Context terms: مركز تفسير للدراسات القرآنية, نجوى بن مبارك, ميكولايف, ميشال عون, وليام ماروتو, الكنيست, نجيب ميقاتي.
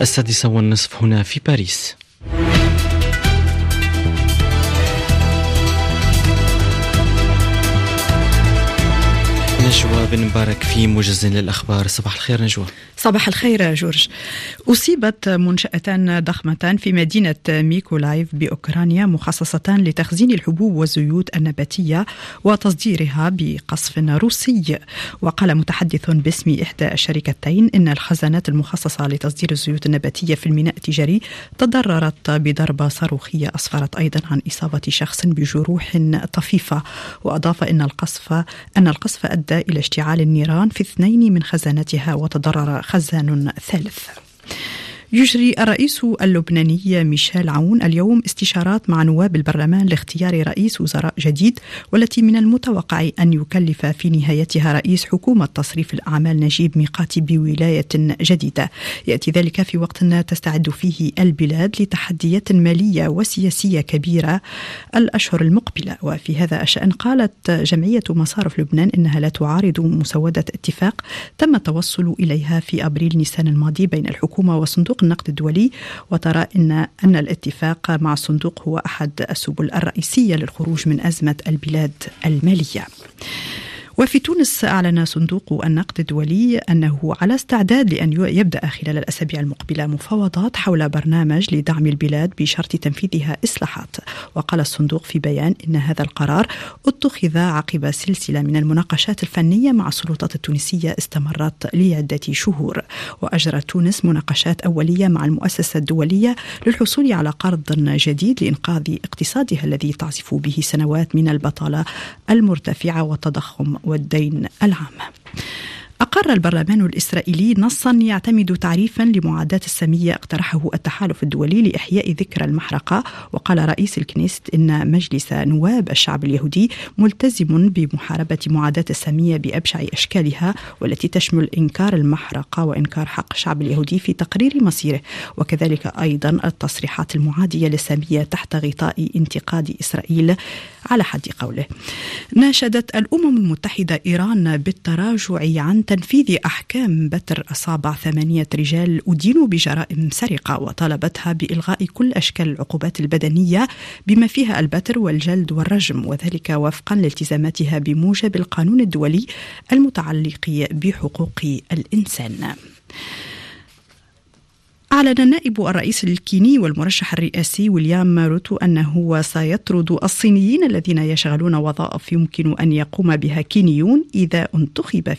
السادسة والنصف هنا في باريس. نجوى بن مبارك في موجز للأخبار. صباح الخير نجوى. صباح الخير جورج. أصيبت منشأتان ضخمتان في مدينة ميكولايف بأوكرانيا مخصصتان لتخزين الحبوب والزيوت النباتية وتصديرها بقصف روسي. وقال متحدث باسم إحدى الشركتين إن الخزانات المخصصة لتصدير الزيوت النباتية في الميناء التجاري تضررت بضربة صاروخية أسفرت أيضا عن إصابة شخص بجروح طفيفة. وأضاف أن القصف أدى إلى اشتعال النيران في 2 من خزاناتها وتضرر خزان ثالث. يجري الرئيس اللبناني ميشال عون اليوم استشارات مع نواب البرلمان لاختيار رئيس وزراء جديد، والتي من المتوقع أن يكلف في نهايتها رئيس حكومة تصريف الأعمال نجيب ميقاتي بولاية جديدة. يأتي ذلك في وقت تستعد فيه البلاد لتحديات مالية وسياسية كبيرة الأشهر المقبلة. وفي هذا الشأن قالت جمعية مصارف لبنان إنها لا تعارض مسودة اتفاق تم التوصل إليها في أبريل نيسان الماضي بين الحكومة وصندوق النقد الدولي، وترى أن الاتفاق مع الصندوق هو أحد السبل الرئيسية للخروج من أزمة البلاد المالية. وفي تونس أعلن صندوق النقد الدولي أنه على استعداد لأن يبدأ خلال الأسابيع المقبلة مفاوضات حول برنامج لدعم البلاد بشرط تنفيذها إصلاحات. وقال الصندوق في بيان إن هذا القرار اتخذ عقب سلسلة من المناقشات الفنية مع السلطات التونسية استمرت لعدة شهور. وأجرت تونس مناقشات أولية مع المؤسسة الدولية للحصول على قرض جديد لإنقاذ اقتصادها الذي تعزف به سنوات من البطالة المرتفعة والتضخم والدين العام. أقر البرلمان الإسرائيلي نصا يعتمد تعريفا لمعاداة السامية اقترحه التحالف الدولي لإحياء ذكرى المحرقة. وقال رئيس الكنيست إن مجلس نواب الشعب اليهودي ملتزم بمحاربة معاداة السامية بأبشع أشكالها، والتي تشمل إنكار المحرقة وإنكار حق الشعب اليهودي في تقرير مصيره، وكذلك أيضا التصريحات المعادية للسامية تحت غطاء انتقاد إسرائيل على حد قوله. ناشدت الأمم المتحدة إيران بالتراجع عن تنفيذ أحكام بتر أصابع 8 رجال أدينوا بجرائم سرقة، وطالبتها بإلغاء كل أشكال العقوبات البدنية بما فيها البتر والجلد والرجم، وذلك وفقا لالتزاماتها بموجب القانون الدولي المتعلق بحقوق الإنسان. أعلن نائب الرئيس الكيني والمرشح الرئاسي وليام ماروتو أنه سيطرد الصينيين الذين يشغلون وظائف يمكن أن يقوم بها كينيون إذا انتخب